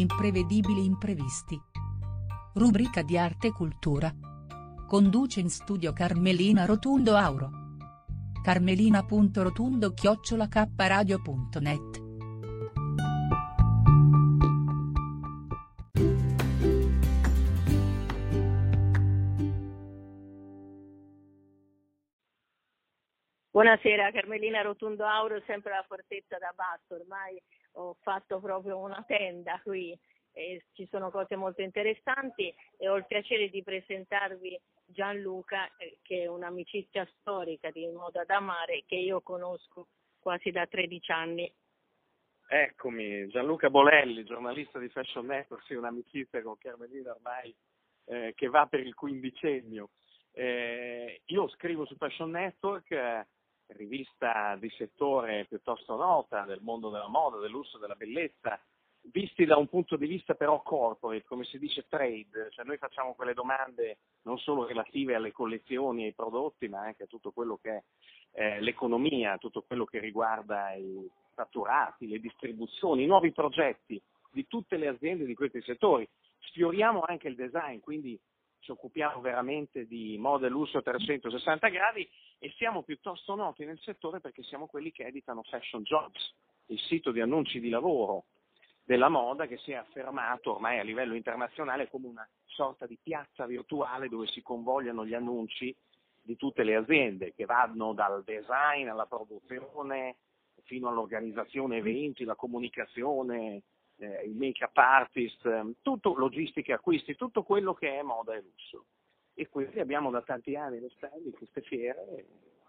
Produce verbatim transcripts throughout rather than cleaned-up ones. imprevedibili imprevisti. Rubrica di arte e cultura. Conduce in studio Carmelina Rotundo Auro. carmelina punto rotundo chiocciola k radio punto net. Buonasera, Carmelina Rotundo Auro, sempre alla Fortezza d'Abasso. Ormai ho fatto proprio una tenda qui, e ci sono cose molto interessanti e ho il piacere di presentarvi Gianluca, che è un'amicizia storica di Moda da Mare che io conosco quasi da tredici anni. Eccomi, Gianluca Bonelli, giornalista di Fashion Network, sì, un'amicizia con Carmelina ormai eh, che va per il quindicennio. Eh, io scrivo su Fashion Network, eh, rivista di settore piuttosto nota del mondo della moda, del lusso, della bellezza, visti da un punto di vista però corporate, come si dice trade, cioè noi facciamo quelle domande non solo relative alle collezioni e ai prodotti, ma anche a tutto quello che è eh, l'economia, tutto quello che riguarda i fatturati, le distribuzioni, i nuovi progetti di tutte le aziende di questi settori. Sfioriamo anche il design, quindi ci occupiamo veramente di moda e lusso a trecentosessanta gradi e siamo piuttosto noti nel settore perché siamo quelli che editano Fashion Jobs, il sito di annunci di lavoro della moda che si è affermato ormai a livello internazionale come una sorta di piazza virtuale dove si convogliano gli annunci di tutte le aziende che vanno dal design alla produzione fino all'organizzazione eventi, la comunicazione, eh, il make-up artist, eh, tutto, logistica, acquisti, tutto quello che è moda e lusso. E quindi abbiamo da tanti anni lo stand di queste fiere e,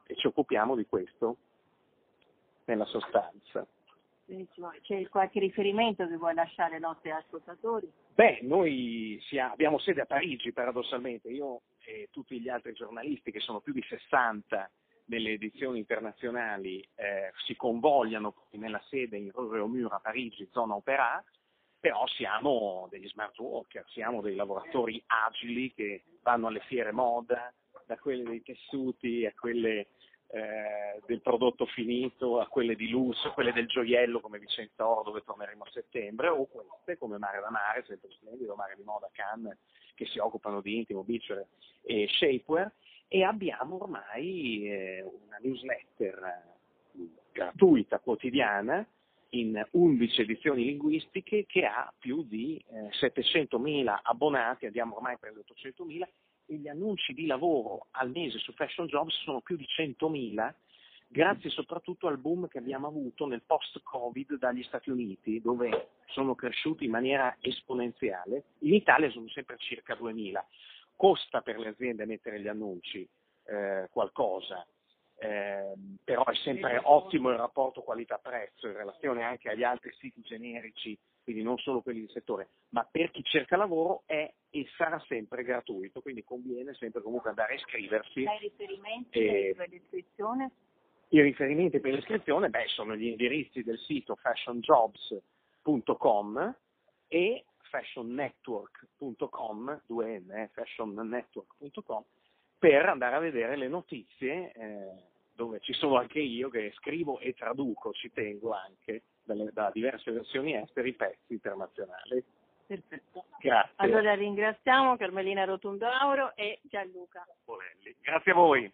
e ci occupiamo di questo nella sostanza. Benissimo, c'è qualche riferimento che vuoi lasciare ai nostri ascoltatori? Beh, noi siamo, abbiamo sede a Parigi paradossalmente, io e tutti gli altri giornalisti che sono più di sessanta delle edizioni internazionali eh, si convogliano nella sede in Rue Réaumur a Parigi, zona Opéra, però siamo degli smart worker, siamo dei lavoratori agili che vanno alle fiere moda, da quelle dei tessuti a quelle Eh, del prodotto finito a quelle di lusso, quelle del gioiello come Vicenza Oro dove torneremo a settembre, o queste come Maredamare, sempre splendido, Mare di Moda, Cannes, che si occupano di intimo, biccere e shapewear, e abbiamo ormai eh, una newsletter gratuita quotidiana in undici edizioni linguistiche che ha più di eh, settecentomila abbonati, abbiamo ormai preso ottocentomila. E gli annunci di lavoro al mese su Fashion Jobs sono più di centomila, grazie soprattutto al boom che abbiamo avuto nel post-Covid dagli Stati Uniti, dove sono cresciuti in maniera esponenziale. In Italia sono sempre circa duemila. Costa per le aziende mettere gli annunci eh, qualcosa, eh, però è sempre ottimo il rapporto qualità-prezzo in relazione anche agli altri siti generici, quindi non solo quelli del settore, ma per chi cerca lavoro è e sarà sempre gratuito, quindi conviene sempre comunque andare a iscriversi. Dai riferimenti e... per l'iscrizione? I riferimenti per l'iscrizione beh, sono gli indirizzi del sito fashion jobs punto com e fashion network punto com, due enne, fashion network punto com, per andare a vedere le notizie eh, dove ci sono anche io che scrivo e traduco, ci tengo anche, da diverse versioni estere, i pezzi internazionali. Perfetto. Grazie. Allora ringraziamo Carmelina Rotundo Auro e Gianluca Bonelli. Grazie a voi.